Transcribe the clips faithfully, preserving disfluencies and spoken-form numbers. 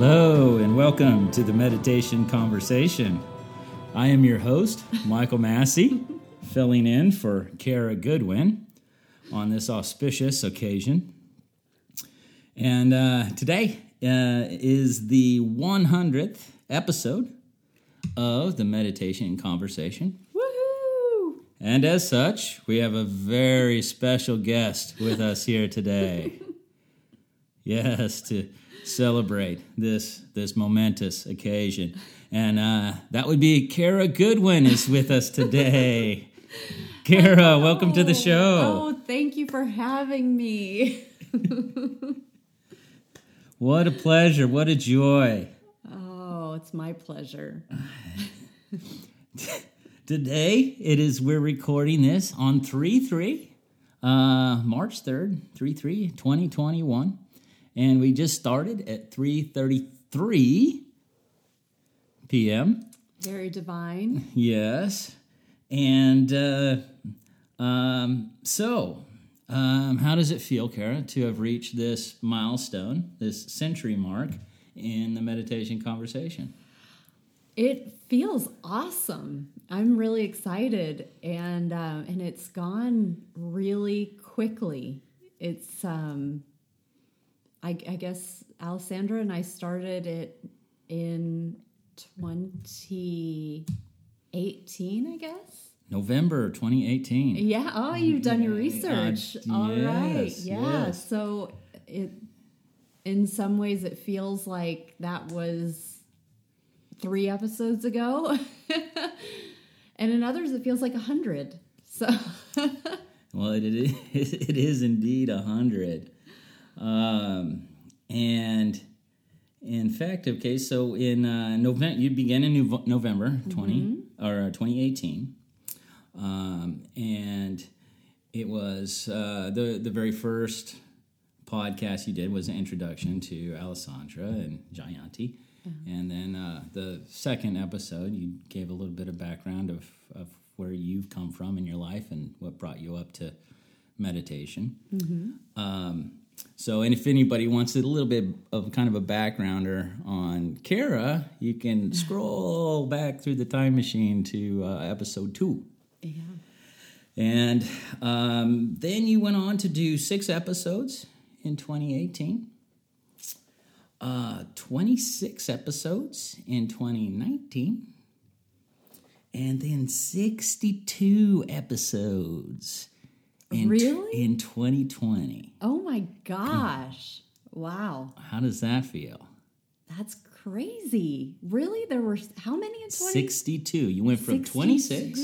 Hello and welcome to the Meditation Conversation. I am your host, Michael Massey, filling in for Kara Goodwin on this auspicious occasion. And uh, today uh, is the one hundredth episode of the Meditation Conversation. Woohoo! And as such, we have a very special guest with us here today. Yes, to celebrate this this momentous occasion. And uh, that would be Kara Goodwin is with us today. Kara, oh, welcome to the show. Oh, thank you for having me. What a pleasure. What a joy. Oh, it's my pleasure. Today, it is, we're recording this on three three, uh, March third, three three twenty twenty-one. And we just started at three thirty-three p.m. Very divine. Yes. And uh, um, so, um, how does it feel, Kara, to have reached this milestone, this century mark in the meditation conversation? It feels awesome. I'm really excited. And, uh, and it's gone really quickly. It's... Um, I, I guess Alessandra and I started it in twenty eighteen, I guess. November twenty eighteen. Yeah. Oh, you've done your research. I, I, All yes, right. Yeah. Yes. So it, in some ways it feels like that was three episodes ago. And in others it feels like a hundred. So well, it, it, it is indeed a hundred. Um, and in fact, okay, so in, uh, November, you began in New- November 20, mm-hmm. or uh, twenty eighteen. Um, and it was, uh, the, the very first podcast you did was an introduction to Alessandra and Jayanti. Mm-hmm. And then, uh, the second episode, you gave a little bit of background of, of where you've come from in your life and what brought you up to meditation. Mm-hmm. Um, So, and if anybody wants a little bit of kind of a backgrounder on Kara, you can scroll back through the time machine to uh, episode two. Yeah. And um, then you went on to do six episodes in twenty eighteen, uh, twenty-six episodes in twenty nineteen, and then sixty-two episodes. In really? T- in twenty twenty. Oh my gosh. Wow. How does that feel? That's crazy. Really? There were how many in twenty? sixty-two. You went from sixty-two. twenty-six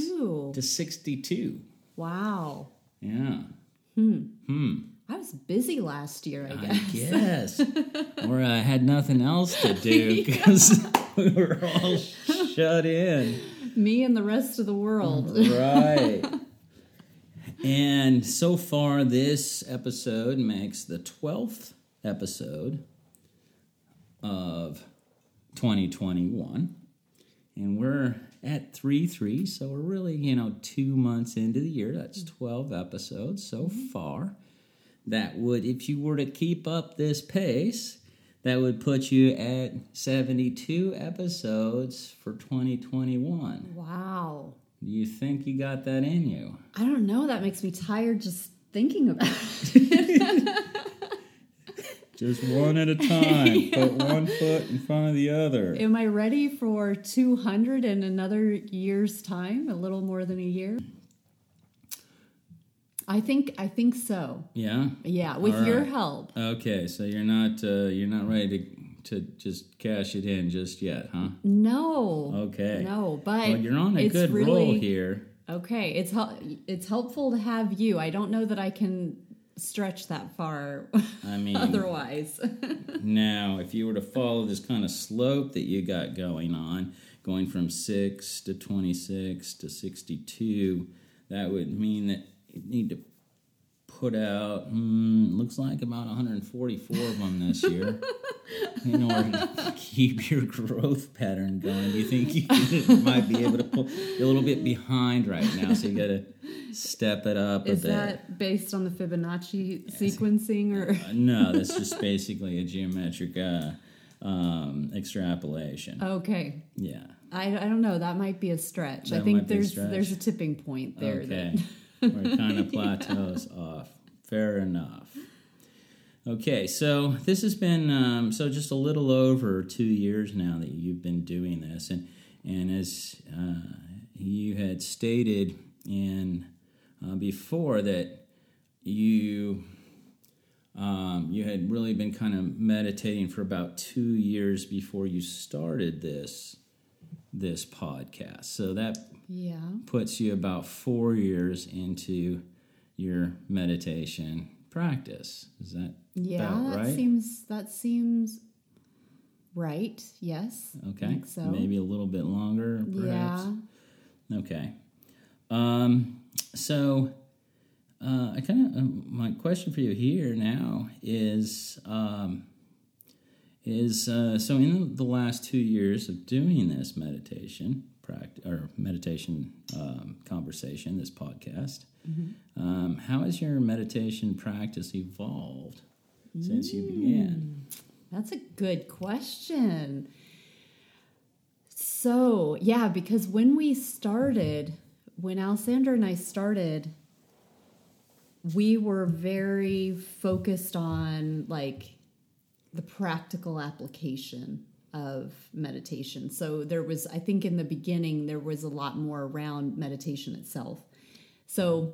to sixty-two. Wow. Yeah. Hmm. Hmm. I was busy last year, I guess. I guess. Or I had nothing else to do because we were all shut in. Me and the rest of the world. Right. And so far, this episode makes the twelfth episode of twenty twenty-one. And we're at three three, so we're really, you know, two months into the year. That's twelve episodes so far. That would, if you were to keep up this pace, that would put you at seventy-two episodes for twenty twenty-one. Wow. Do you think you got that in you? I don't know. That makes me tired just thinking about it. Just one at a time. Yeah. Put one foot in front of the other. Am I ready for two hundred in another year's time? A little more than a year? I think I think so. Yeah? Yeah, with right. Your help. Okay, so you're not uh, you're not ready to... to just cash it in just yet, huh? No. Okay. No, but well, you're on a good really, roll here. Okay, it's hel- it's helpful to have you. I don't know that I can stretch that far. I mean, otherwise. Now, if you were to follow this kind of slope that you got going on, going from six to twenty-six to sixty-two, that would mean that you need to put out, hmm, looks like about one hundred forty-four of them this year. In order to keep your growth pattern going, do you think you might be able to pull? You're a little bit behind right now, so you got to step it up a bit. Is that based on the Fibonacci yes. sequencing, or uh, no? That's just basically a geometric uh, um, extrapolation. Okay. Yeah. I, I don't know. That might be a stretch. That I think there's a there's a tipping point there. Okay. That... where it kind of plateaus yeah. off. Fair enough. Okay, so this has been um, so just a little over two years now that you've been doing this, and and as uh, you had stated in uh, before that you um, you had really been kind of meditating for about two years before you started this this podcast. So that yeah. puts you about four years into your meditation practice. Is that yeah, about right? that seems that seems right. Yes. Okay. I think so. Maybe a little bit longer, perhaps. Yeah. Okay. Um. So, uh, I kind of uh, my question for you here now is um is uh, so in the last two years of doing this meditation practice or meditation um, conversation, this podcast. Mm-hmm. Um, how has your meditation practice evolved since mm, you began? That's a good question. So, yeah, because when we started, when Alessandra and I started, we were very focused on like the practical application of meditation. So there was, I think in the beginning, there was a lot more around meditation itself. So,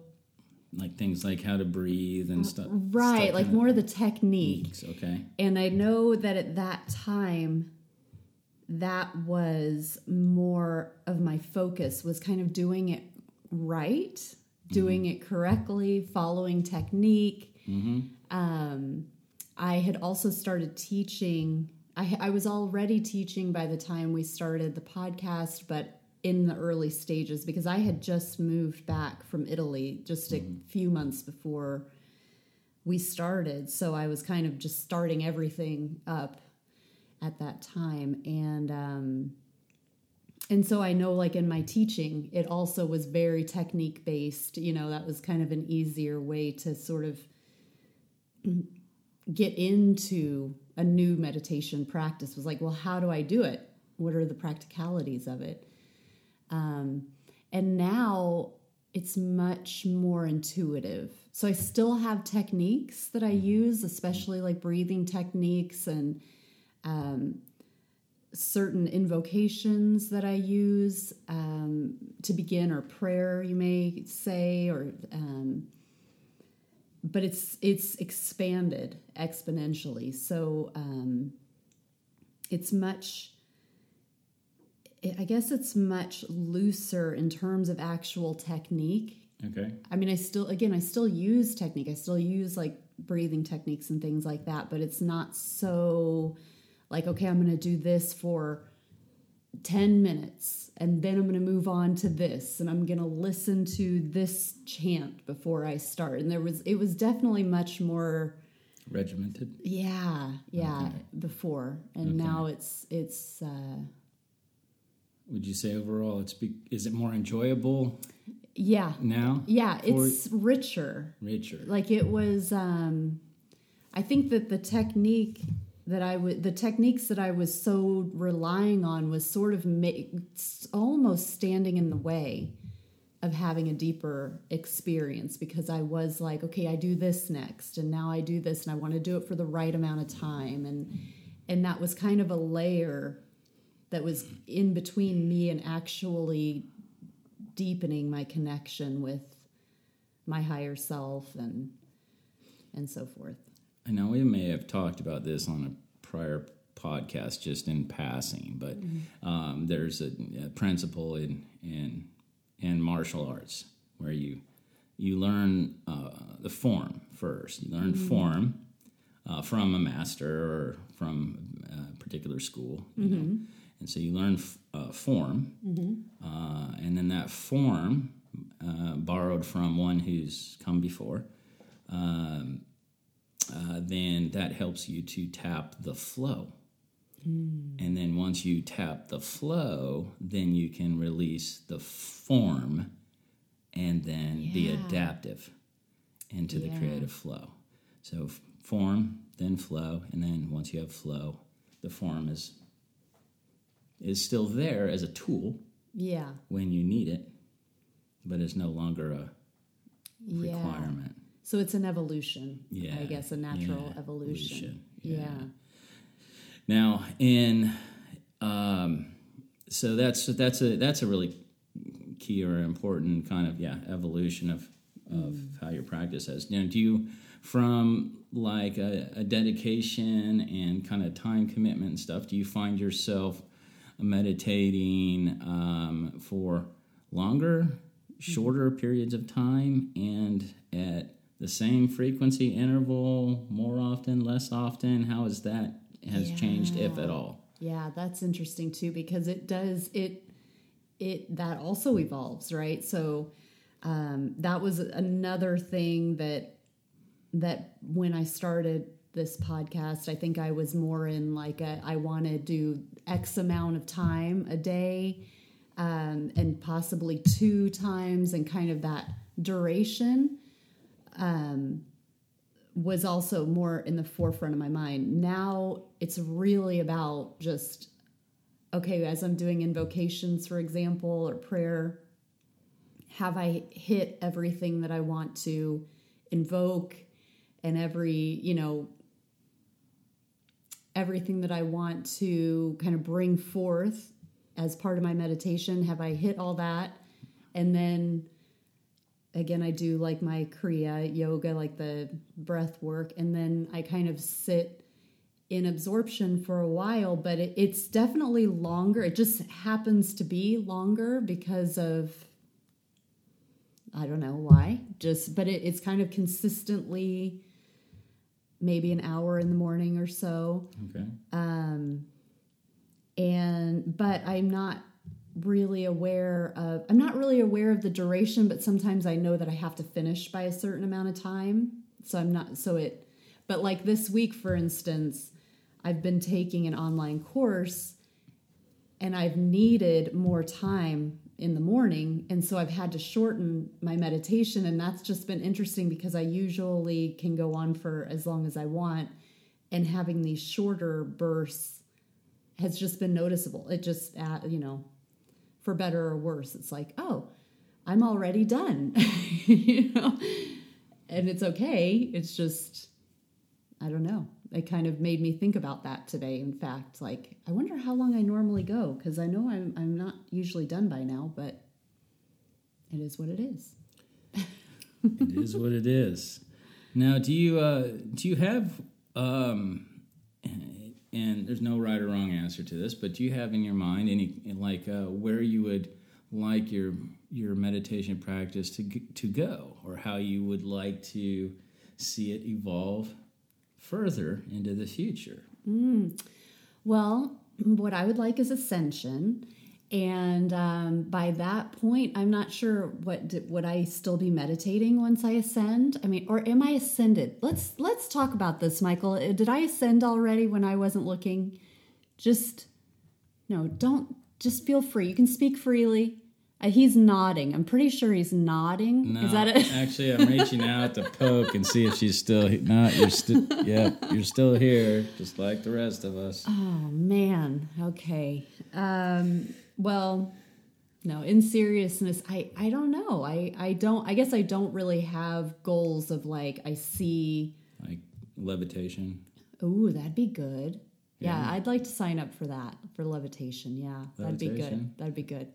like things like how to breathe and stuff, right? Stuff like more of the technique. Techniques, okay. And I know that at that time, that was more of my focus, was kind of doing it right, doing mm-hmm. it correctly, following technique. Mm-hmm. Um, I had also started teaching. I, I was already teaching by the time we started the podcast, but in the early stages, because I had just moved back from Italy just a mm-hmm. few months before we started. So I was kind of just starting everything up at that time. And, um, and so I know like in my teaching, it also was very technique based, you know, that was kind of an easier way to sort of get into a new meditation practice. It was like, well, how do I do it? What are the practicalities of it? Um, and now it's much more intuitive. So I still have techniques that I use, especially like breathing techniques and, um, certain invocations that I use, um, to begin, or prayer, you may say, or, um, but it's, it's expanded exponentially. So, um, it's much... I guess it's much looser in terms of actual technique. Okay. I mean, I still, again, I still use technique. I still use like breathing techniques and things like that, but it's not so like, okay, I'm going to do this for ten minutes and then I'm going to move on to this and I'm going to listen to this chant before I start. And there was, it was definitely much more regimented. Yeah. Yeah. Okay. Before. And okay. now it's, it's, uh, would you say overall, it's be, is it more enjoyable? Yeah. Now? Yeah, it's or, richer. Richer. Like it was. Um, I think that the technique that I would, the techniques that I was so relying on was sort of ma- almost standing in the way of having a deeper experience, because I was like, okay, I do this next, and now I do this, and I want to do it for the right amount of time, and and that was kind of a layer that was in between me and actually deepening my connection with my higher self and and so forth. I know we may have talked about this on a prior podcast just in passing, but mm-hmm. um, there's a, a principle in, in in martial arts where you you learn uh, the form first. You learn mm-hmm. form uh, from a master or from a particular school, you mm-hmm. know. And so you learn uh, form, mm-hmm. uh, and then that form, uh, borrowed from one who's come before, um, uh, then that helps you to tap the flow. Mm. And then once you tap the flow, then you can release the form and then yeah. be adaptive into yeah. the creative flow. So form, then flow, and then once you have flow, the form is is still there as a tool. Yeah. When you need it, but it's no longer a yeah. requirement. So it's an evolution. Yeah. I guess a natural yeah. evolution. evolution. Yeah. yeah. Now, in um, so that's that's a that's a really key or important kind of yeah evolution of of mm. how your practice is. Now, do you from like a, a dedication and kind of time commitment and stuff? Do you find yourself meditating um, for longer, shorter periods of time, and at the same frequency interval, more often, less often? How is that has yeah. changed, if at all? Yeah, that's interesting too, because it does it it that also evolves, right? So um, that was another thing that that when I started this podcast, I think I was more in like a, I want to do X amount of time a day, um, and possibly two times, and kind of that duration, um, was also more in the forefront of my mind. Now it's really about just, okay, as I'm doing invocations, for example, or prayer, have I hit everything that I want to invoke, and every, you know, everything that I want to kind of bring forth as part of my meditation, have I hit all that? And then again, I do like my Kriya yoga, like the breath work, and then I kind of sit in absorption for a while, but it, it's definitely longer. It just happens to be longer because of, I don't know why, just, but it, it's kind of consistently maybe an hour in the morning or so. Okay. Um, and, but I'm not really aware of, I'm not really aware of the duration, but sometimes I know that I have to finish by a certain amount of time. So I'm not, so it, but like this week, for instance, I've been taking an online course and I've needed more time in the morning. And so I've had to shorten my meditation. And that's just been interesting because I usually can go on for as long as I want. And having these shorter bursts has just been noticeable. It just, uh, you know, for better or worse, it's like, oh, I'm already done, you know, and it's okay. It's just, I don't know. It kind of made me think about that today. In fact, like, I wonder how long I normally go, because I know I'm I'm not usually done by now, but it is what it is. It is what it is. Now, do you uh, do you have um, and there's no right or wrong answer to this, but do you have in your mind any like uh, where you would like your your meditation practice to to go, or how you would like to see it evolve further into the future? Mm. Well, what I would like is ascension. And um, by that point, I'm not sure what would I still be meditating once I ascend. I mean, or am I ascended? Let's let's talk about this, Michael. Did I ascend already when I wasn't looking? Just no, don't. Just feel free. You can speak freely. Uh, he's nodding. I'm pretty sure he's nodding. No, is that it? Actually, I'm reaching out to poke and see if she's still here. No, you're still. Yeah, you're still here, just like the rest of us. Oh man. Okay. Um, well, no. In seriousness, I, I don't know. I, I don't. I guess I don't really have goals of like I see like levitation. Ooh, that'd be good. Yeah, yeah, I'd like to sign up for that for levitation. Yeah, levitation. That'd be good. That'd be good.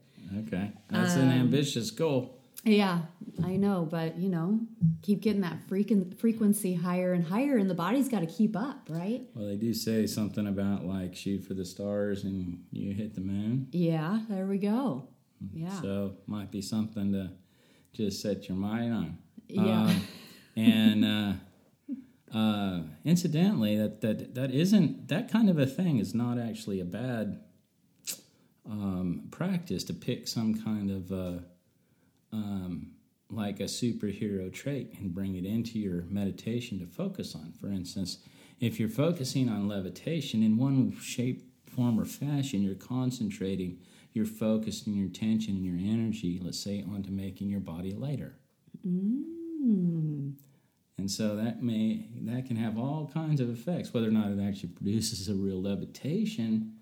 Okay. That's um, an ambitious goal. Yeah, I know. But, you know, keep getting that freaking frequency higher and higher, and the body's got to keep up, right? Well, they do say something about, like, shoot for the stars and you hit the moon. Yeah, there we go. Yeah. So might be something to just set your mind on. Yeah. Uh, and uh, uh, incidentally, that, that that isn't, that kind of a thing is not actually a bad Um, practice to pick some kind of uh, um, like a superhero trait and bring it into your meditation to focus on. For instance, if you're focusing on levitation in one shape, form, or fashion, you're concentrating, you're focusing your attention and your energy, let's say, onto making your body lighter. Mm. And And so that may that can have all kinds of effects. Whether or not it actually produces a real levitation,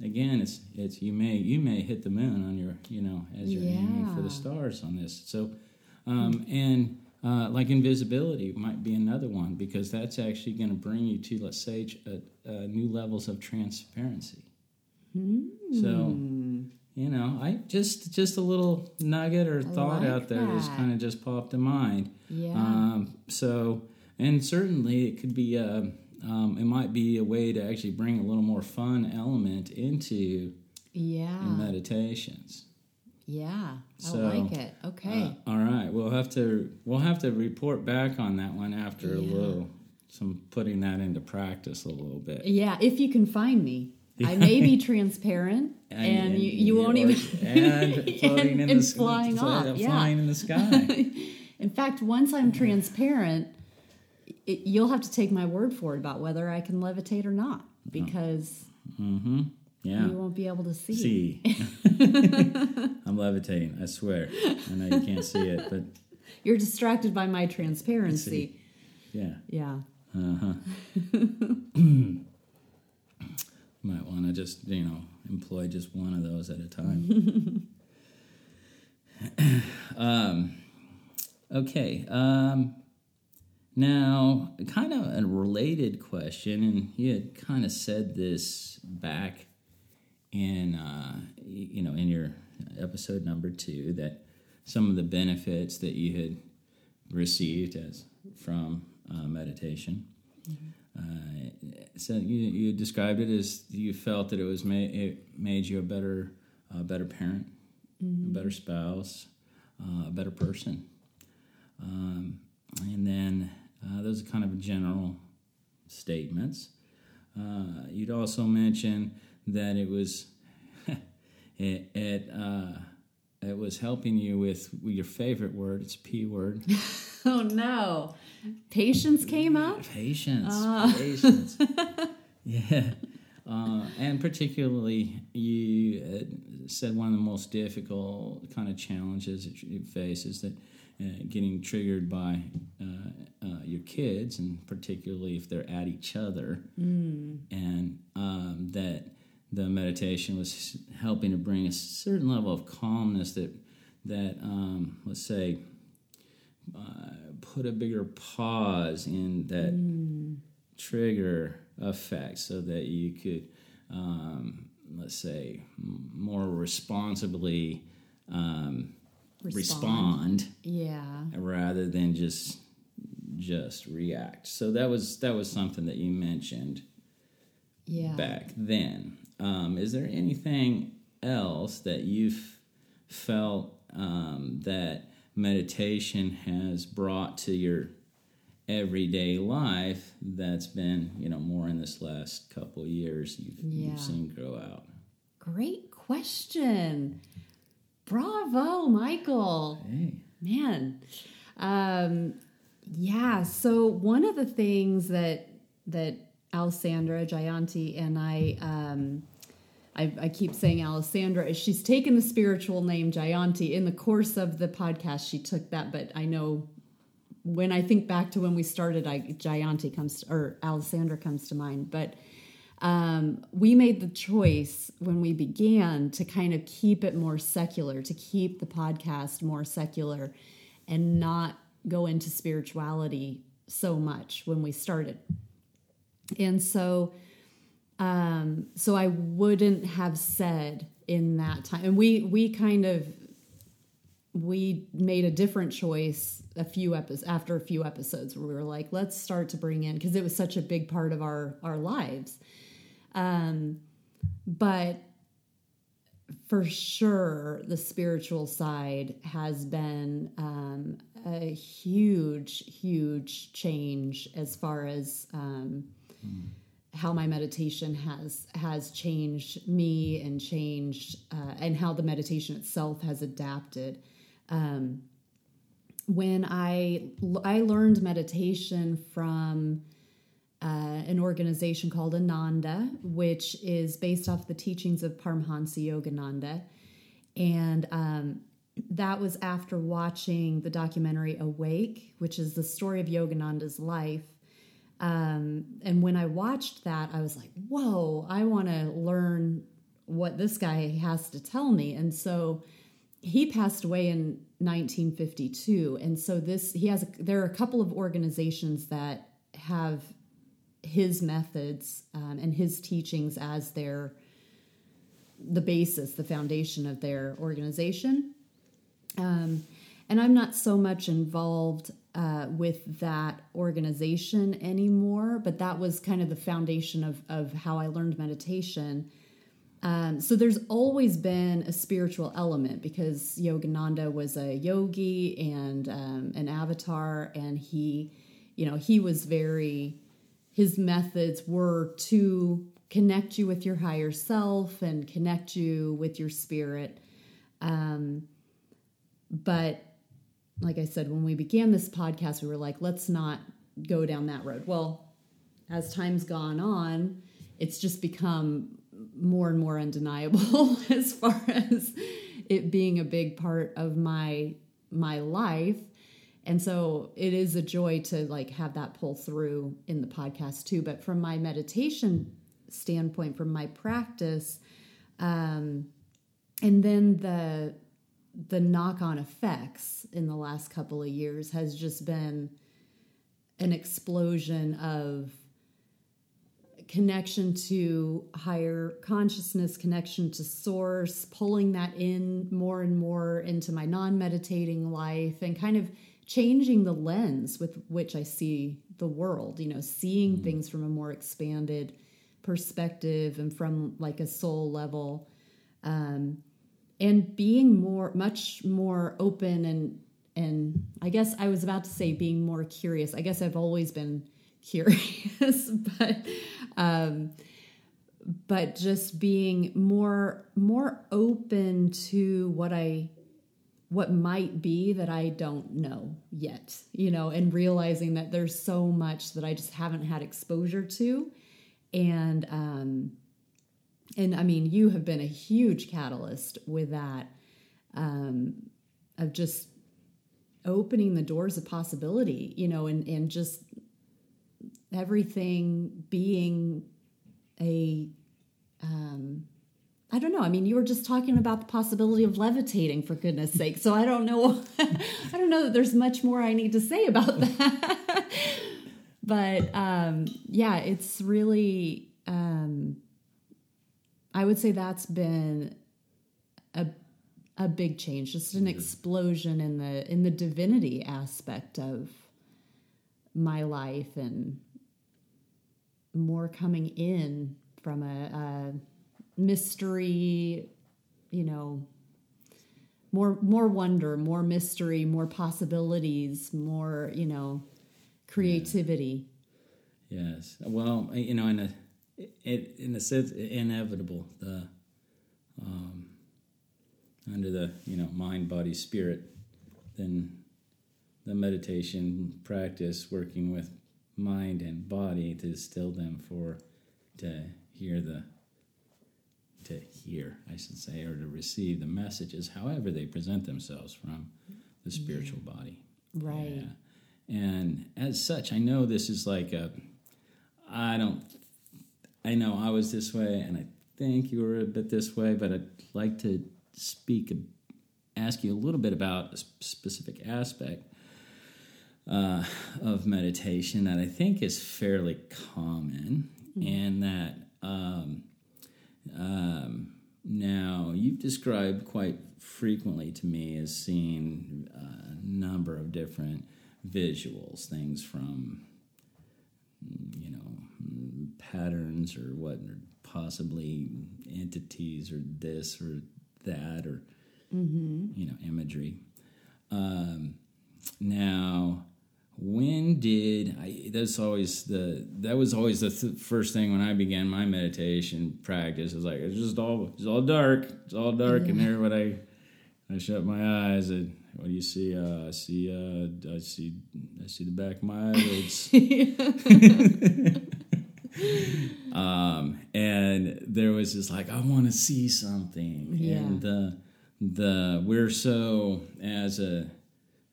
again, it's it's you may you may hit the moon on your you know as you're yeah. aiming for the stars on this. So um, and uh, like invisibility might be another one, because that's actually going to bring you to, let's say, a, a new levels of transparency. Mm. So you know, I just just a little nugget or thought like out there that just kind of just popped in mind. Yeah. Um, so, and certainly it could be a, um, it might be a way to actually bring a little more fun element into yeah meditations. Yeah, so, I like it. Okay. Uh, all right, we'll have to we'll have to report back on that one after yeah. a little, some putting that into practice a little bit. Yeah, if you can find me. I may be transparent, and, and you, you won't even... And floating and, in and the, flying off, flying yeah. in the sky. In fact, once I'm transparent, it, you'll have to take my word for it about whether I can levitate or not, because mm-hmm. yeah. you won't be able to see. See. I'm levitating, I swear. I know you can't see it, but... You're distracted by my transparency. Yeah. Yeah. Uh-huh. Might want to just, you know, employ just one of those at a time. um, okay. Um, now, kind of a related question, and you had kind of said this back in, uh, you know, in your episode number two, that some of the benefits that you had received as from uh, meditation. Mm-hmm. Uh, so you, you described it as you felt that it was ma- it made you a better a better parent, mm-hmm. a better spouse, uh, a better person, um, and then uh, those are kind of general statements. Uh, you'd also mention that it was it it, uh, it was helping you with your favorite word. It's a P word. Oh no. Patience came up? Patience. Uh. Patience. yeah. Uh, and particularly, you said one of the most difficult kind of challenges that you face is that uh, getting triggered by uh, uh, your kids, and particularly if they're at each other, mm. and um, that the meditation was helping to bring a certain level of calmness that, that um, let's say... Uh, put a bigger pause in that mm. trigger effect, so that you could, um, let's say, m- more responsibly um, respond. respond, yeah, rather than just just react. So that was that was something that you mentioned, yeah, back then. Um, is there anything else that you've felt um, that meditation has brought to your everyday life that's been, you know, more in this last couple years you've, yeah. you've seen grow out? Great question. Bravo, Michael. Hey. Man. Um, yeah, so one of the things that that Alessandra, Jayanti, and I... Um, I, I keep saying Alessandra. She's taken the spiritual name Jayanti. In the course of the podcast, she took that. But I know when I think back to when we started, I, Jayanti comes or Alessandra comes to mind. But um, we made the choice when we began to kind of keep it more secular, to keep the podcast more secular, and not go into spirituality so much when we started. And so. Um, so I wouldn't have said in that time, and we, we kind of, we made a different choice a few episodes after a few episodes where we were like, let's start to bring in, cause it was such a big part of our, our lives. Um, but for sure the spiritual side has been, um, a huge, huge change as far as, um, mm. how my meditation has, has changed me and changed, uh, and how the meditation itself has adapted. Um, when I, I learned meditation from, uh, an organization called Ananda, which is based off the teachings of Paramhansa Yogananda. And, um, that was after watching the documentary Awake, which is the story of Yogananda's life. Um, and when I watched that, I was like, whoa, I want to learn what this guy has to tell me. And so he passed away in nineteen fifty-two. And so this, he has, there are a couple of organizations that have his methods um, and his teachings as their, the basis, the foundation of their organization. Um, and I'm not so much involved uh, with that organization anymore, but that was kind of the foundation of, of how I learned meditation. Um, so there's always been a spiritual element because Yogananda was a yogi and um, an avatar, and he, you know, he was very, his methods were to connect you with your higher self and connect you with your spirit. Um, but like I said, when we began this podcast, we were like, let's not go down that road. Well, as time's gone on, it's just become more and more undeniable as far as it being a big part of my, my life. And so it is a joy to like have that pull through in the podcast too. But from my meditation standpoint, from my practice, um, and then the, the knock-on effects in the last couple of years has just been an explosion of connection to higher consciousness, connection to source, pulling that in more and more into my non-meditating life and kind of changing the lens with which I see the world, you know, seeing mm-hmm. things from a more expanded perspective and from like a soul level, um, and being more, much more open and, and I guess I was about to say being more curious. I guess I've always been curious, but, um, but just being more, more open to what I, what might be that I don't know yet, you know, and realizing that there's so much that I just haven't had exposure to. And, um, and I mean, you have been a huge catalyst with that, um, of just opening the doors of possibility, you know, and, and just everything being a, um, I don't know. I mean, you were just talking about the possibility of levitating, for goodness sake. So I don't know. I don't know that there's much more I need to say about that, but, um, yeah, it's really, um, I would say that's been a, a big change, just an explosion in the, in the divinity aspect of my life and more coming in from a, a mystery, you know, more, more wonder, more mystery, more possibilities, more, you know, creativity. Yeah. Yes. Well, you know, in a, it, in a sense, inevitable, the, um, under the, you know, mind, body, spirit, then the meditation practice, working with mind and body to still them for, to hear the, to hear, I should say, or to receive the messages, however they present themselves from the spiritual yeah. body. Right. Yeah. And as such, I know this is like a, I don't, I know I was this way, and I think you were a bit this way, but I'd like to speak, ask you a little bit about a specific aspect Uh, of meditation that I think is fairly common, and that um, um, now you've described quite frequently to me as seeing a number of different visuals, things from, you know, patterns or what, or possibly entities or this or that or, mm-hmm. you know, imagery. Um, now... When did I? That's always the. That was always the th- first thing when I began my meditation practice. It was like it's just all. It's all dark. It's all dark in there. When I, I shut my eyes. And what do you see? Uh, I see. Uh, I see. I see the back of my eyelids. um, and there was just like I want to see something. Yeah. And uh, the we're so as a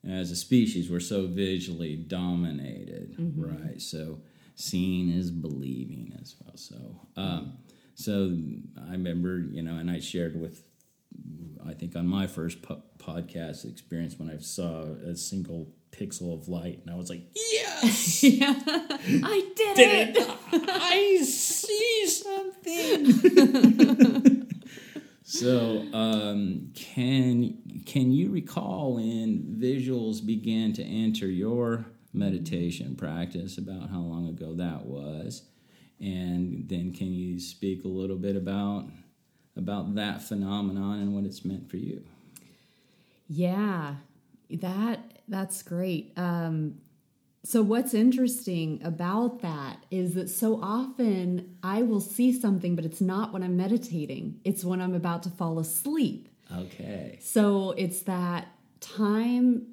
as a species we're so visually dominated, mm-hmm. right? So seeing is believing as well. So um, so I remember, you know, and I shared with, I think on my first po- podcast experience when I saw a single pixel of light and I was like, yes, yeah, I did, did it. it. I see something. So, um, can can you recall when visuals began to enter your meditation practice? About how long ago that was, and then can you speak a little bit about about that phenomenon and what it's meant for you? Yeah, that that's great. Um, so what's interesting about that is that so often I will see something, but it's not when I'm meditating. It's when I'm about to fall asleep. Okay. So it's that time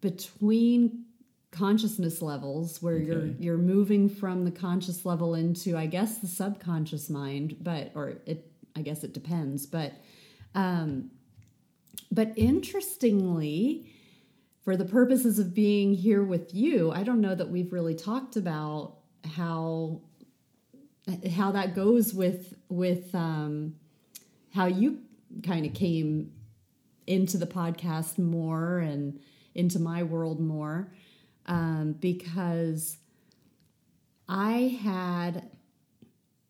between consciousness levels where okay. you're you're moving from the conscious level into, I guess, the subconscious mind, but or it I guess it depends. But um, but interestingly, for the purposes of being here with you, I don't know that we've really talked about how how that goes with with um, how you kind of came into the podcast more and into my world more, um, because I had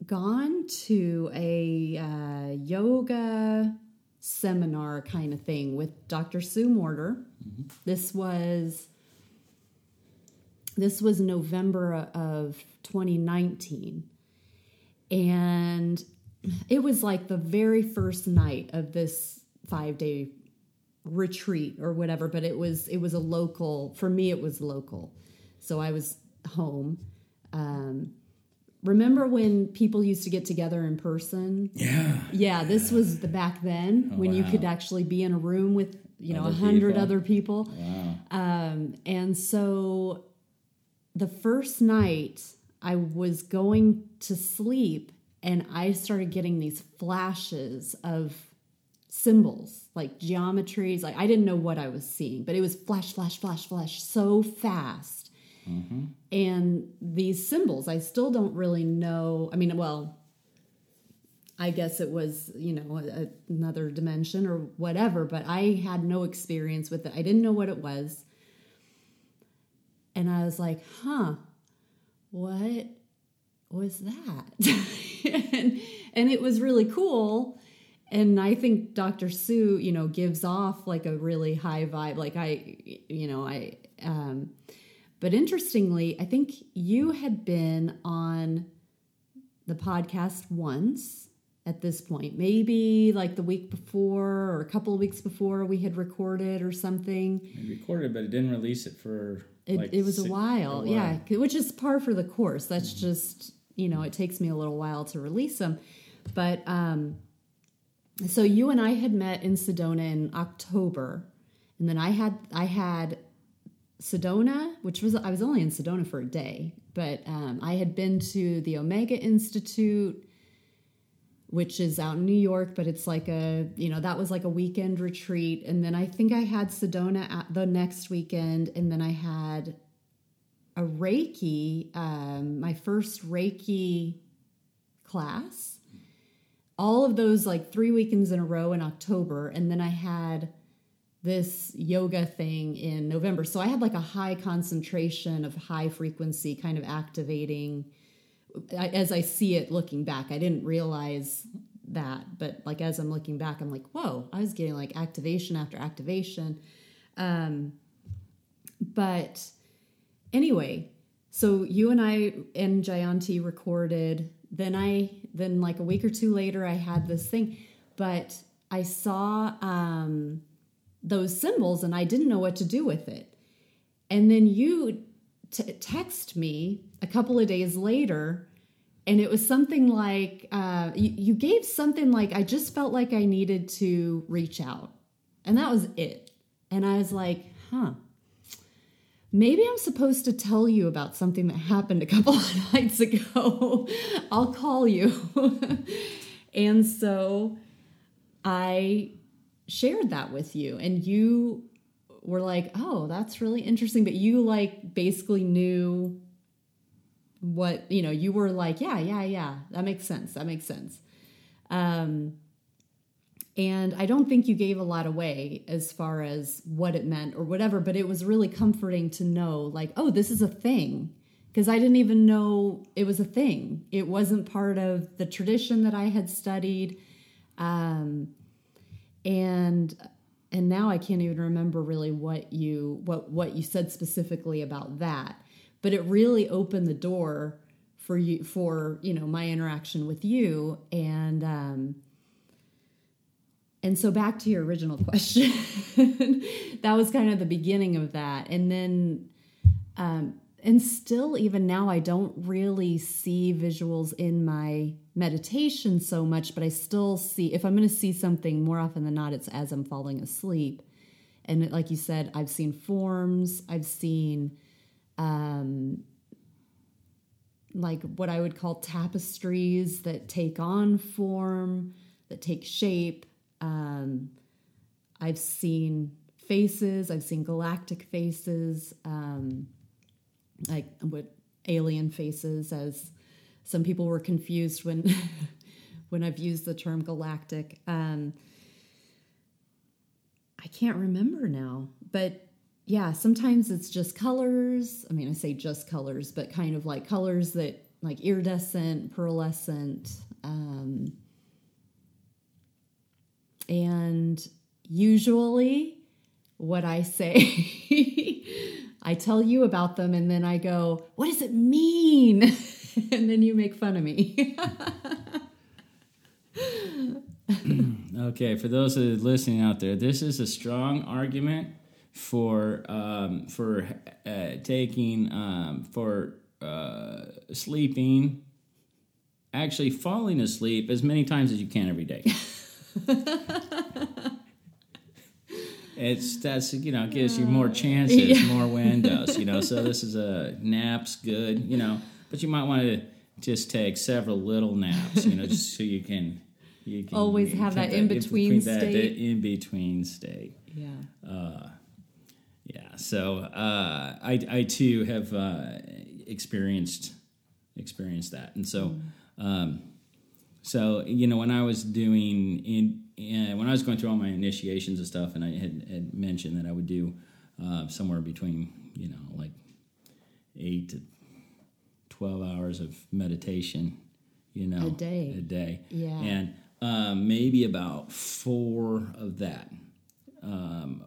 gone to a uh, yoga seminar kind of thing with Doctor Sue Morter. Mm-hmm. This was this was November of twenty nineteen, and it was like the very first night of this five day retreat or whatever. But it was it was a local for me. It was local, so I was home. Um, Remember when people used to get together in person? Yeah. Yeah, this was the back then oh, when wow. you could actually be in a room with, you know, a hundred other people. Wow. Um, and so the first night I was going to sleep and I started getting these flashes of symbols, like geometries. Like I didn't know what I was seeing, but it was flash, flash, flash, flash so fast. Mm-hmm. And these symbols, I still don't really know. I mean, well, I guess it was, you know, a, another dimension or whatever, but I had no experience with it. I didn't know what it was. And I was like, huh, what was that? and, and it was really cool. And I think Doctor Sue, you know, gives off like a really high vibe. Like I, you know, I, um, But interestingly, I think you had been on the podcast once at this point, maybe like the week before or a couple of weeks before we had recorded or something. I recorded, but I didn't release it for it, like It was six, a, while, a while, yeah, which is par for the course. That's mm-hmm. just, you know, it takes me a little while to release them. But um, so you and I had met in Sedona in October, and then I had I had... Sedona, which was, I was only in Sedona for a day, but um, I had been to the Omega Institute, which is out in New York, but it's like a, you know, that was like a weekend retreat. And then I think I had Sedona at the next weekend. And then I had a Reiki, um, my first Reiki class, all of those like three weekends in a row in October. And then I had this yoga thing in November. So I had like a high concentration of high frequency kind of activating, as I see it looking back. I didn't realize that, but like as I'm looking back, I'm like, whoa, I was getting like activation after activation. Um, but anyway, so you and I and Jayanti recorded. Then I, then like a week or two later, I had this thing, but I saw, um, those symbols and I didn't know what to do with it. And then you t- text me a couple of days later and it was something like, uh, you, you gave something like, I just felt like I needed to reach out, and that was it. And I was like, huh, maybe I'm supposed to tell you about something that happened a couple of nights ago. I'll call you. And so I shared that with you, and you were like, oh, that's really interesting. But you like basically knew what, you know, you were like, yeah, yeah, yeah, that makes sense. That makes sense. Um, and I don't think you gave a lot away as far as what it meant or whatever, but it was really comforting to know like, oh, this is a thing. Because I didn't even know it was a thing. It wasn't part of the tradition that I had studied. Um, and, and now I can't even remember really what you, what, what you said specifically about that, but it really opened the door for you, for, you know, my interaction with you. And, um, and so back to your original question, that was kind of the beginning of that. And then, um, And still, even now, I don't really see visuals in my meditation so much, but I still see, if I'm going to see something more often than not, it's as I'm falling asleep. And like you said, I've seen forms, I've seen um, like what I would call tapestries that take on form, that take shape. Um, I've seen faces, I've seen galactic faces, um like what alien faces, as some people were confused when, when I've used the term galactic. Um, I can't remember now, but yeah, sometimes it's just colors. I mean, I say just colors, but kind of like colors that like iridescent, pearlescent, um, and usually what I say, I tell you about them and then I go, what does it mean? And then you make fun of me. Okay, for those that are listening out there, this is a strong argument for um, for uh, taking, um, for uh, sleeping, actually falling asleep as many times as you can every day. It's that's you know gives you more chances, yeah. more windows, you know. So this is a nap's good, you know, but you might want to just take several little naps, you know, just so you can you can always have that, that in between state. That, that in between state, yeah, uh, yeah. So uh, I I too have uh, experienced experienced that, and so mm. um, so you know when I was doing in. And when I was going through all my initiations and stuff, and I had, had mentioned that I would do uh, somewhere between, you know, like eight to twelve hours of meditation, you know. A day. A day. Yeah. And um, maybe about four of that. Um,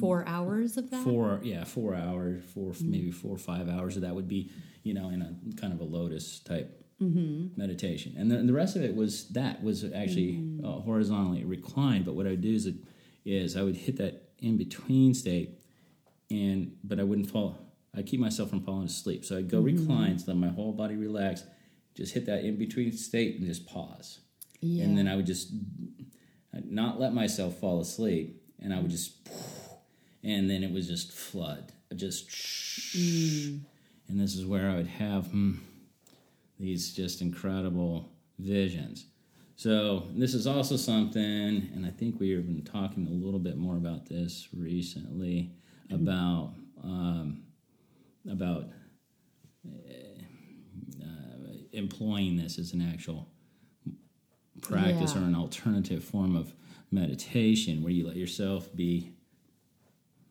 four hours of that? Four, yeah, four hours, four, mm-hmm. maybe four or five hours of that would be, you know, in a kind of a lotus type. Mm-hmm. Meditation, and then the rest of it was that was actually mm-hmm. uh, horizontally reclined. But what I would do is, it, is I would hit that in between state, and but I wouldn't fall. I keep myself from falling asleep, so I'd go mm-hmm. recline, so let my whole body relax, just hit that in between state, and just pause. Yeah. And then I would just I'd not let myself fall asleep, and I would just, and then it was just flood, just, mm. and this is where I would have. Hmm, These just incredible visions. So this is also something, and I think we've been talking a little bit more about this recently, about um, about uh, uh, employing this as an actual practice yeah. or an alternative form of meditation, where you let yourself be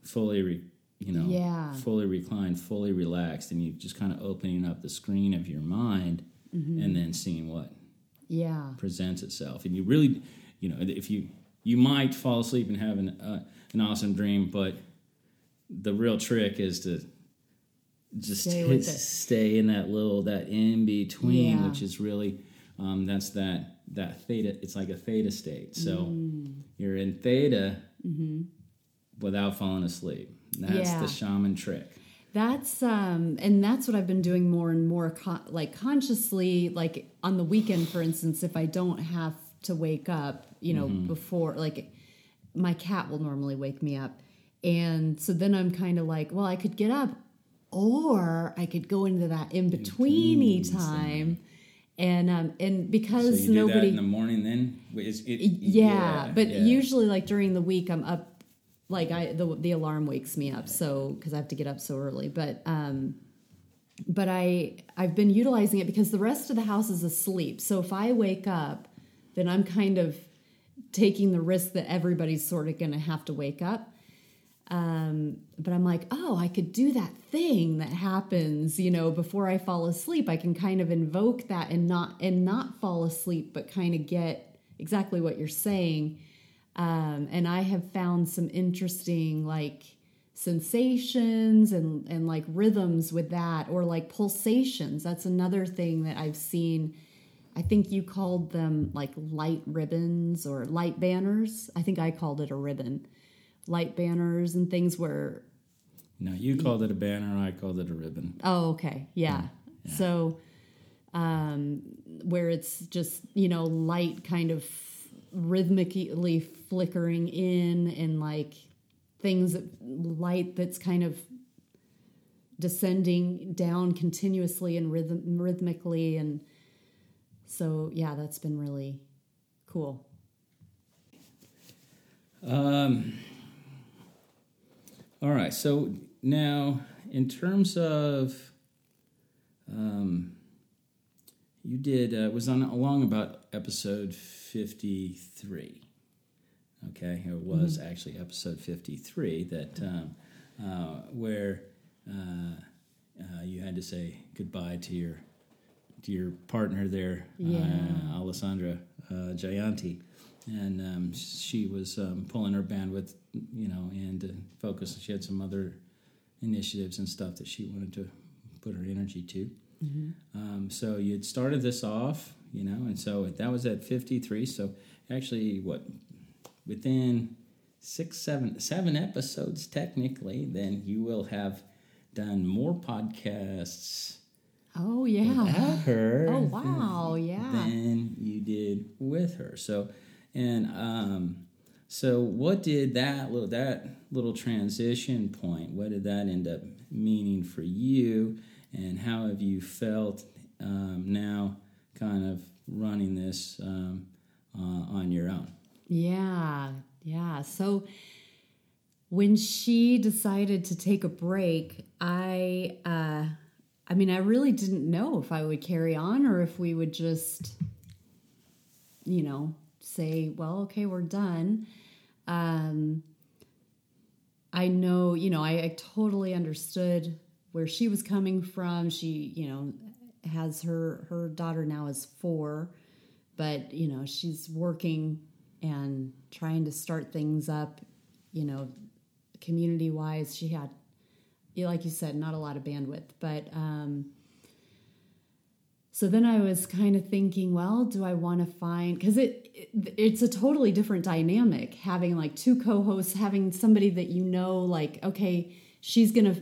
fully re- You know, yeah. fully reclined, fully relaxed, and you just kind of opening up the screen of your mind, mm-hmm. and then seeing what yeah. presents itself. And you really, you know, if you you might fall asleep and have an uh, an awesome dream, but the real trick is to just stay, hit, stay in that little that in between, yeah. which is really um, that's that that theta. It's like a theta state. So mm. you're in theta mm-hmm. without falling asleep. That's yeah. the shaman trick. That's, um, and that's what I've been doing more and more, con- like consciously, like on the weekend, for instance, if I don't have to wake up, you know, mm-hmm. before, like my cat will normally wake me up. And so then I'm kind of like, well, I could get up or I could go into that in-betweeny time And um, and because so you nobody do that in the morning, then is it, yeah, yeah, but yeah. usually like during the week I'm up, like I the the alarm wakes me up, so because I have to get up so early. But um, but I I've been utilizing it because the rest of the house is asleep. So if I wake up, then I'm kind of taking the risk that everybody's sort of going to have to wake up. Um, but I'm like, oh, I could do that thing that happens, you know, before I fall asleep. I can kind of invoke that and not, and not fall asleep, but kind of get exactly what you're saying. Um, and I have found some interesting like sensations and, and like rhythms with that, or like pulsations. That's another thing that I've seen. I think you called them like light ribbons or light banners. I think I called it a ribbon. Light banners and things were... No, you called it a banner, I called it a ribbon. Oh, okay. Yeah. yeah. So um, where it's just, you know, light kind of rhythmically flickering in, and like things, that, light that's kind of descending down continuously and rhythm, rhythmically. And so, yeah, that's been really cool. Um... All right, so now in terms of, um, you did, uh, was on along about episode fifty-three, okay? It was mm-hmm. actually episode fifty-three that, um, uh, where uh, uh, you had to say goodbye to your to your partner there, yeah. uh, Alessandra uh, Jayanti. And um, she was um, pulling her bandwidth, you know, and uh, focus. She had some other initiatives and stuff that she wanted to put her energy to. Mm-hmm. Um, so you'd started this off, you know, and so that was at fifty-three. So actually, what, within six, seven, seven episodes, technically, then you will have done more podcasts. Oh, yeah. Without her. Oh, wow, than, yeah. Than you did with her. So... And um, so, what did that little that little transition point? What did that end up meaning for you? And how have you felt um, now, kind of running this um, uh, on your own? Yeah, yeah. So, when she decided to take a break, I, uh, I mean, I really didn't know if I would carry on or if we would just, you know. Say, well, okay, we're done. Um, I know, you know, I, I totally understood where she was coming from. She, you know, has her, her daughter now is four, but, you know, she's working and trying to start things up, you know, community-wise. She had, like you said, not a lot of bandwidth, but... Um, So then I was kind of thinking, well, do I want to find, because it, it it's a totally different dynamic having like two co-hosts, having somebody that you know, like, okay, she's going to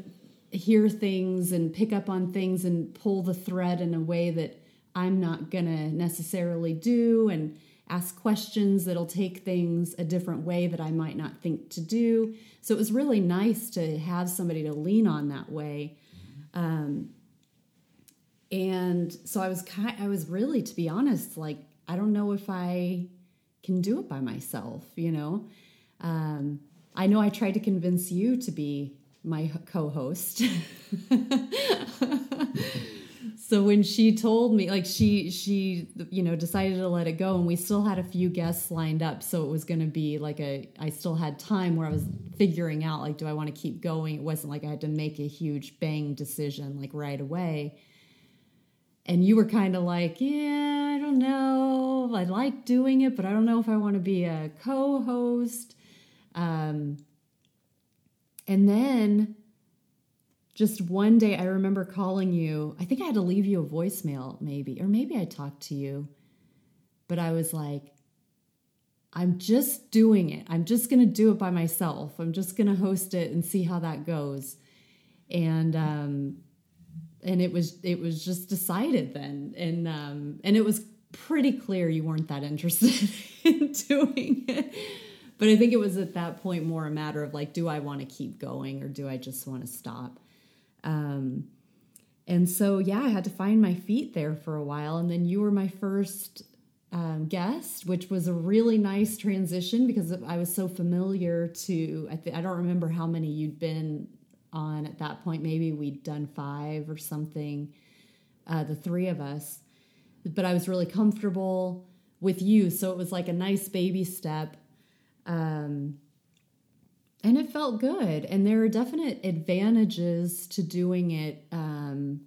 hear things and pick up on things and pull the thread in a way that I'm not going to necessarily do, and ask questions that'll take things a different way that I might not think to do. So it was really nice to have somebody to lean on that way. Um And so I was kind, I was really, to be honest, like, I don't know if I can do it by myself, you know? Um, I know I tried to convince you to be my co-host. So when she told me, like she, she, you know, decided to let it go, and we still had a few guests lined up. So it was going to be like a, I still had time where I was figuring out, like, do I want to keep going? It wasn't like I had to make a huge bang decision, like right away. And you were kind of like, yeah, I don't know. I like doing it, but I don't know if I want to be a co-host. Um, and then just one day I remember calling you. I think I had to leave you a voicemail maybe, or maybe I talked to you. But I was like, I'm just doing it. I'm just going to do it by myself. I'm just going to host it and see how that goes. And... um And it was it was just decided then, and um, and it was pretty clear you weren't that interested in doing it. But I think it was at that point more a matter of like, do I want to keep going or do I just want to stop? Um, And so, yeah, I had to find my feet there for a while. And then you were my first um, guest, which was a really nice transition because I was so familiar to, I, th- I don't remember how many you'd been on at that point. Maybe we'd done five or something, uh, the three of us. But I was really comfortable with you. So it was like a nice baby step. Um, and it felt good. And there are definite advantages to doing it um,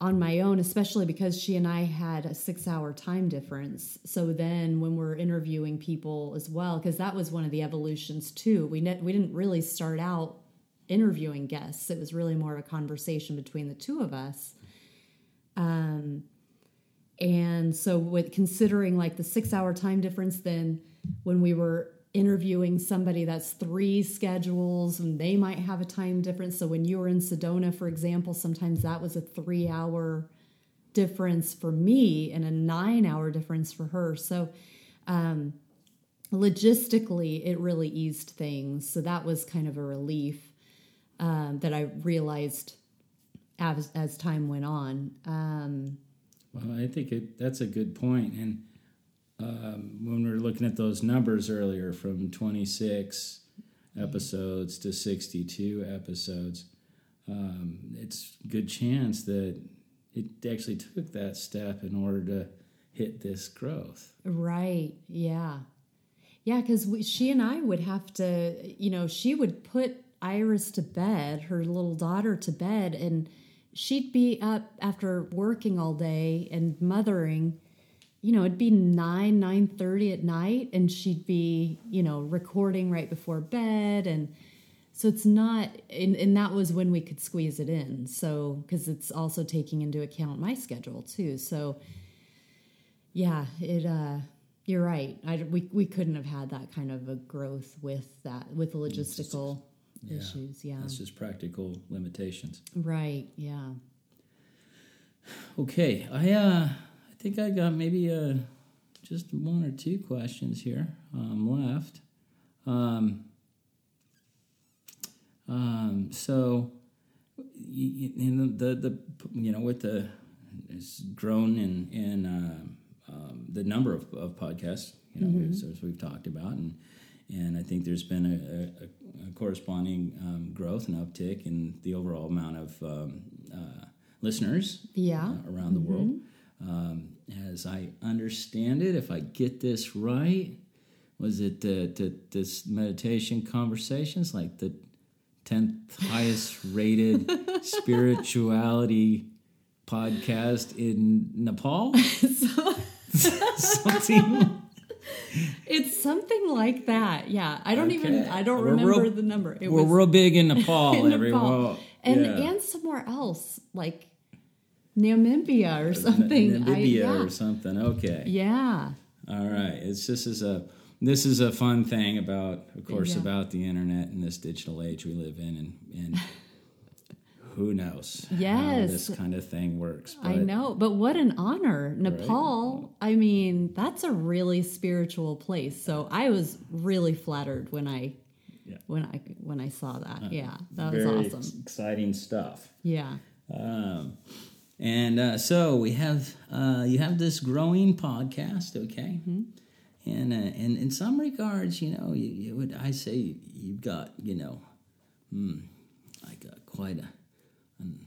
on my own, especially because she and I had a six hour time difference. So then when we're interviewing people as well, because that was one of the evolutions too, we, ne- we didn't really start out interviewing guests. It was really more of a conversation between the two of us. Um, and so with considering like the six hour time difference, then when we were interviewing somebody, that's three schedules and they might have a time difference. So when you were in Sedona, for example, sometimes that was a three hour difference for me and a nine hour difference for her. So, um, logistically it really eased things. So that was kind of a relief, um, that I realized as, as time went on. Um, Well, I think it, that's a good point. And um, when we were looking at those numbers earlier, from twenty-six episodes to sixty-two episodes, um, it's a good chance that it actually took that step in order to hit this growth. Right, yeah. Yeah, because she and I would have to, you know, she would put Iris to bed, her little daughter to bed, and she'd be up after working all day and mothering, you know, it'd be nine, nine thirty at night, and she'd be, you know, recording right before bed. And so it's not, and, and that was when we could squeeze it in. So, because it's also taking into account my schedule too. So yeah, it, uh, you're right. I, we, we couldn't have had that kind of a growth with that, with the logistical Yeah. issues. Yeah. That's just practical limitations. Right. Yeah. Okay. I, uh, I think I got maybe, uh, just one or two questions here, um, left. Um, um, so you, you know, the, the, you know, with the, it's grown in, in, um, uh, um, the number of, of podcasts, you know, mm-hmm. as, as we've talked about, and, and I think there's been a, a A corresponding um, growth and uptick in the overall amount of um, uh, listeners yeah. uh, around the mm-hmm. world. Um, as I understand it, if I get this right, was it the, the, this meditation conversations like the tenth highest rated spirituality podcast in Nepal? so- Something. It's something like that. Yeah. I don't okay. even, I don't we're remember real, the number. It we're was, real big in Nepal, in everyone. And, yeah. and somewhere else, like Namibia or something. Namibia I, yeah. or something. Okay. Yeah. All right. It's this is a, this is a fun thing about, of course, yeah. about the internet and this digital age we live in. And, and who knows yes. how this kind of thing works. But, I know, but what an honor. Nepal, right? I mean, that's a really spiritual place. So I was really flattered when I yeah. when I, when I saw that. Uh, yeah, that was awesome. Very exciting stuff. Yeah. Um, and uh, so we have, uh, you have this growing podcast, okay? Mm-hmm. And, uh, and in some regards, you know, you, you would I say you've got, you know, hmm, I got quite a, an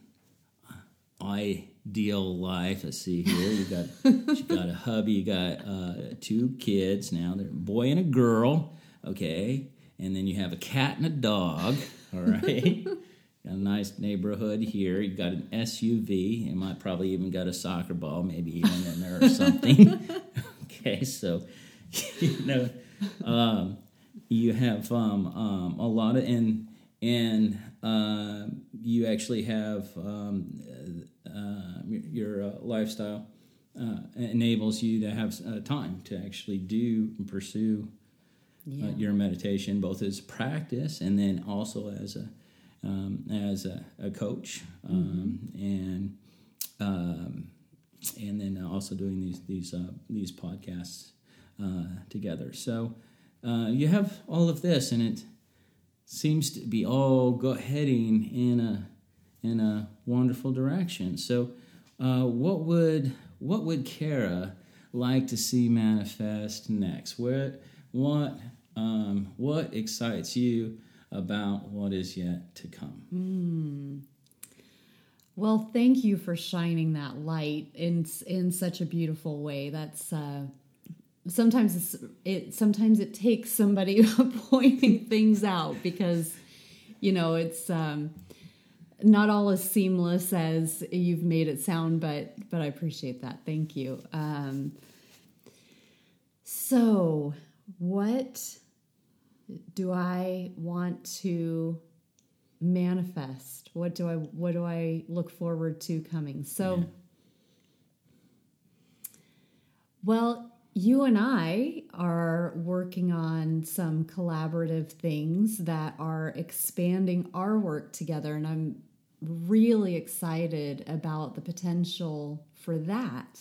ideal life. Let's see here. You got you got a hubby. You got uh, two kids now. They're a boy and a girl. Okay, and then you have a cat and a dog. All right, got a nice neighborhood here. You got an S U V. You might probably even got a soccer ball, maybe even in there or something. Okay, so you know um, you have um, um, a lot of in and. Uh, you actually have um, uh, your uh, lifestyle uh, enables you to have uh, time to actually do and pursue yeah. uh, your meditation, both as practice and then also as a um, as a, a coach, um, mm-hmm. and um, and then also doing these these uh, these podcasts uh, together. So uh, you have all of this, and it seems to be all go heading in a in a wonderful direction. So uh, what would what would Kara like to see manifest next? Where, what um, what excites you about what is yet to come? Mm. Well, thank you for shining that light in in such a beautiful way. That's uh, sometimes it's, it sometimes it takes somebody pointing things out, because you know it's um, not all as seamless as you've made it sound. But but I appreciate that. Thank you. Um, so, what do I want to manifest? What do I what do I look forward to coming? So, yeah. Well, you and I are working on some collaborative things that are expanding our work together, and I'm really excited about the potential for that.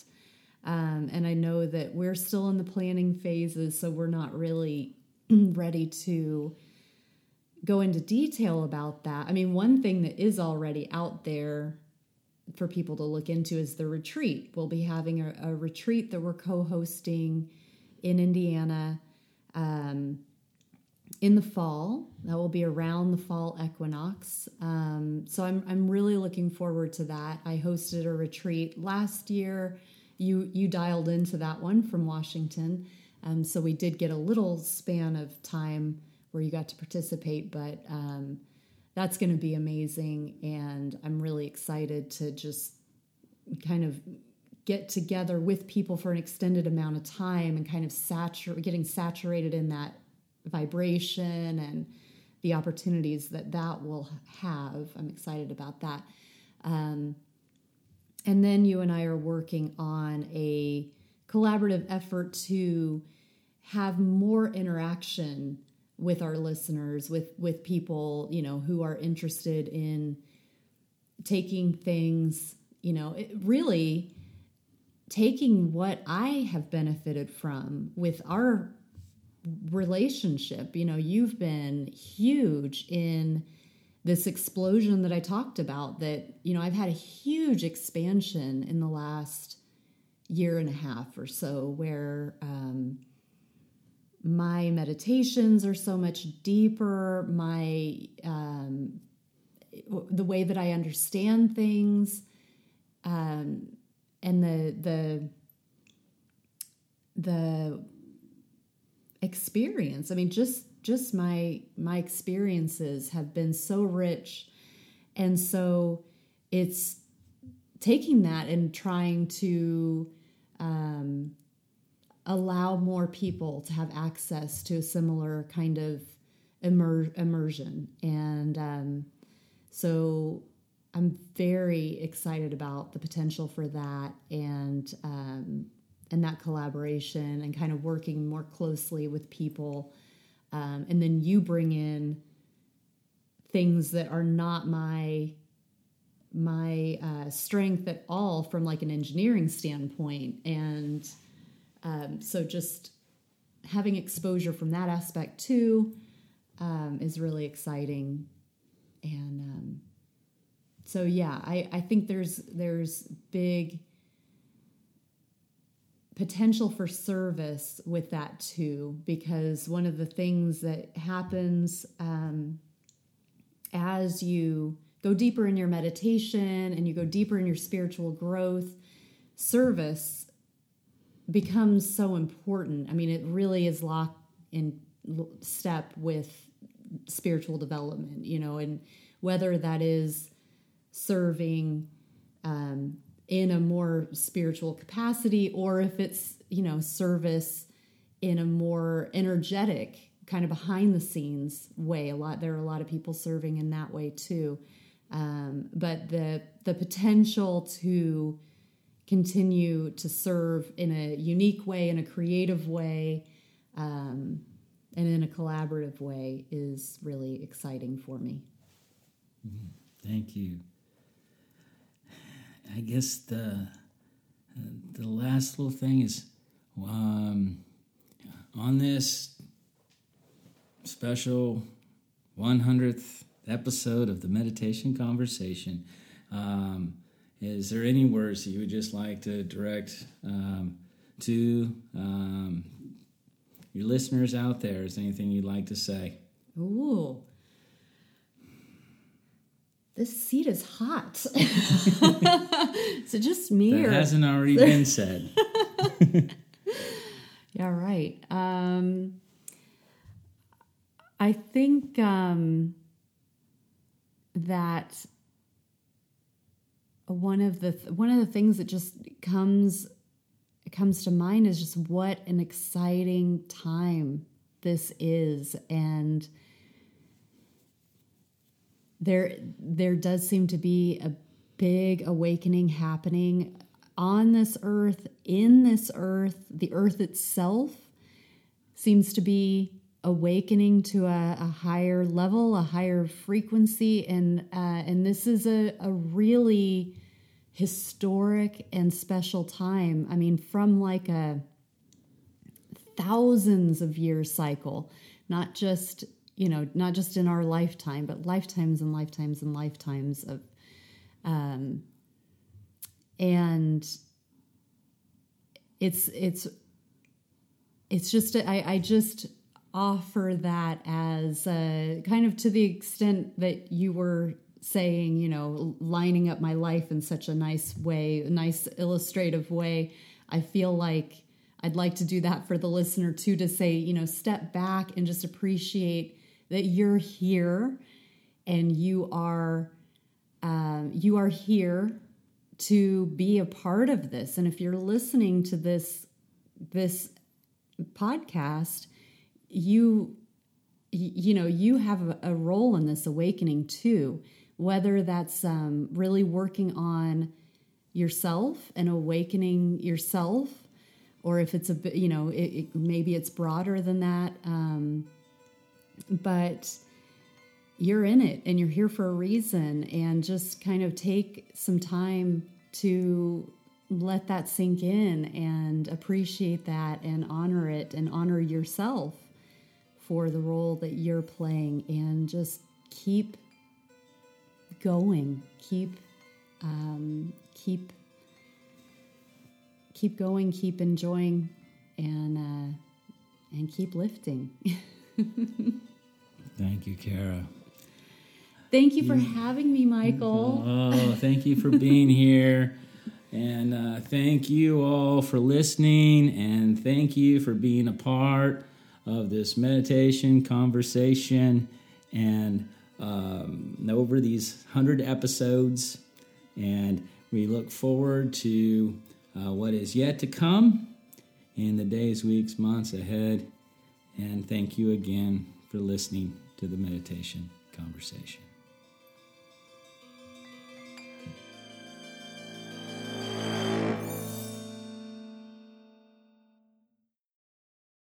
Um, and I know that we're still in the planning phases, so we're not really ready to go into detail about that. I mean, one thing that is already out there for people to look into is the retreat. We'll be having a, a retreat that we're co-hosting in Indiana um, in the fall. That will be around the fall equinox. Um, so I'm I'm really looking forward to that. I hosted a retreat last year. You you dialed into that one from Washington, um, so we did get a little span of time where you got to participate, but um, that's going to be amazing, and I'm really excited to just kind of get together with people for an extended amount of time and kind of saturate, getting saturated in that vibration and the opportunities that that will have. I'm excited about that. Um, and then you and I are working on a collaborative effort to have more interaction with our listeners, with, with people, you know, who are interested in taking things, you know, it, really taking what I have benefited from with our relationship. You know, you've been huge in this explosion that I talked about that, you know, I've had a huge expansion in the last year and a half or so where, um, my meditations are so much deeper. My, um, the way that I understand things, um, and the, the, the experience. I mean, just, just my, my experiences have been so rich. And so it's taking that and trying to, um, allow more people to have access to a similar kind of immer- immersion. And um, so I'm very excited about the potential for that and um, and that collaboration and kind of working more closely with people. Um, and then you bring in things that are not my my uh, strength at all from like an engineering standpoint. And Um, so just having exposure from that aspect too um, is really exciting. And um, so, yeah, I, I think there's there's big potential for service with that too, because one of the things that happens um, as you go deeper in your meditation and you go deeper in your spiritual growth, service becomes so important. I mean, it really is locked in step with spiritual development, you know, and whether that is serving um, in a more spiritual capacity or if it's, you know, service in a more energetic kind of behind the scenes way. A lot, there are a lot of people serving in that way too. Um, but the, the potential to continue to serve in a unique way, in a creative way, um, and in a collaborative way is really exciting for me. Thank you. I guess the the last little thing is um, on this special one hundredth episode of the Meditation Conversation. Um, is there any words that you would just like to direct um, to um, your listeners out there? Is there anything you'd like to say? Ooh. This seat is hot. So just me. That or... hasn't already been said. Yeah, right. Um, I think um, that one of the th- one of the things that just comes comes to mind is just what an exciting time this is, and There, there does seem to be a big awakening happening on this earth, in this earth. The earth itself seems to be awakening to a, a higher level, a higher frequency, and uh, and this is a, a really historic and special time. I mean, from like a thousands of year cycle, not just. You know, not just in our lifetime, but lifetimes and lifetimes and lifetimes of, um, and it's, it's, it's just, I, I just offer that as a kind of to the extent that you were saying, you know, lining up my life in such a nice way, a nice illustrative way. I feel like I'd like to do that for the listener too, to say, you know, step back and just appreciate that you're here, and you are um, you are here to be a part of this. And if you're listening to this this podcast, you you know you have a, a role in this awakening too. Whether that's um, really working on yourself and awakening yourself, or if it's a you know it, it, maybe it's broader than that. Um, But you're in it, and you're here for a reason, and just kind of take some time to let that sink in and appreciate that and honor it and honor yourself for the role that you're playing, and just keep going, keep, um, keep, keep going, keep enjoying, and, uh, and keep lifting. Thank you, Kara. Thank you for yeah. having me, Michael. Oh, thank you for being here. And uh, thank you all for listening. And thank you for being a part of this meditation conversation. And um, over these one hundred episodes. And we look forward to uh, what is yet to come in the days, weeks, months ahead. And thank you again for listening to the Meditation Conversation.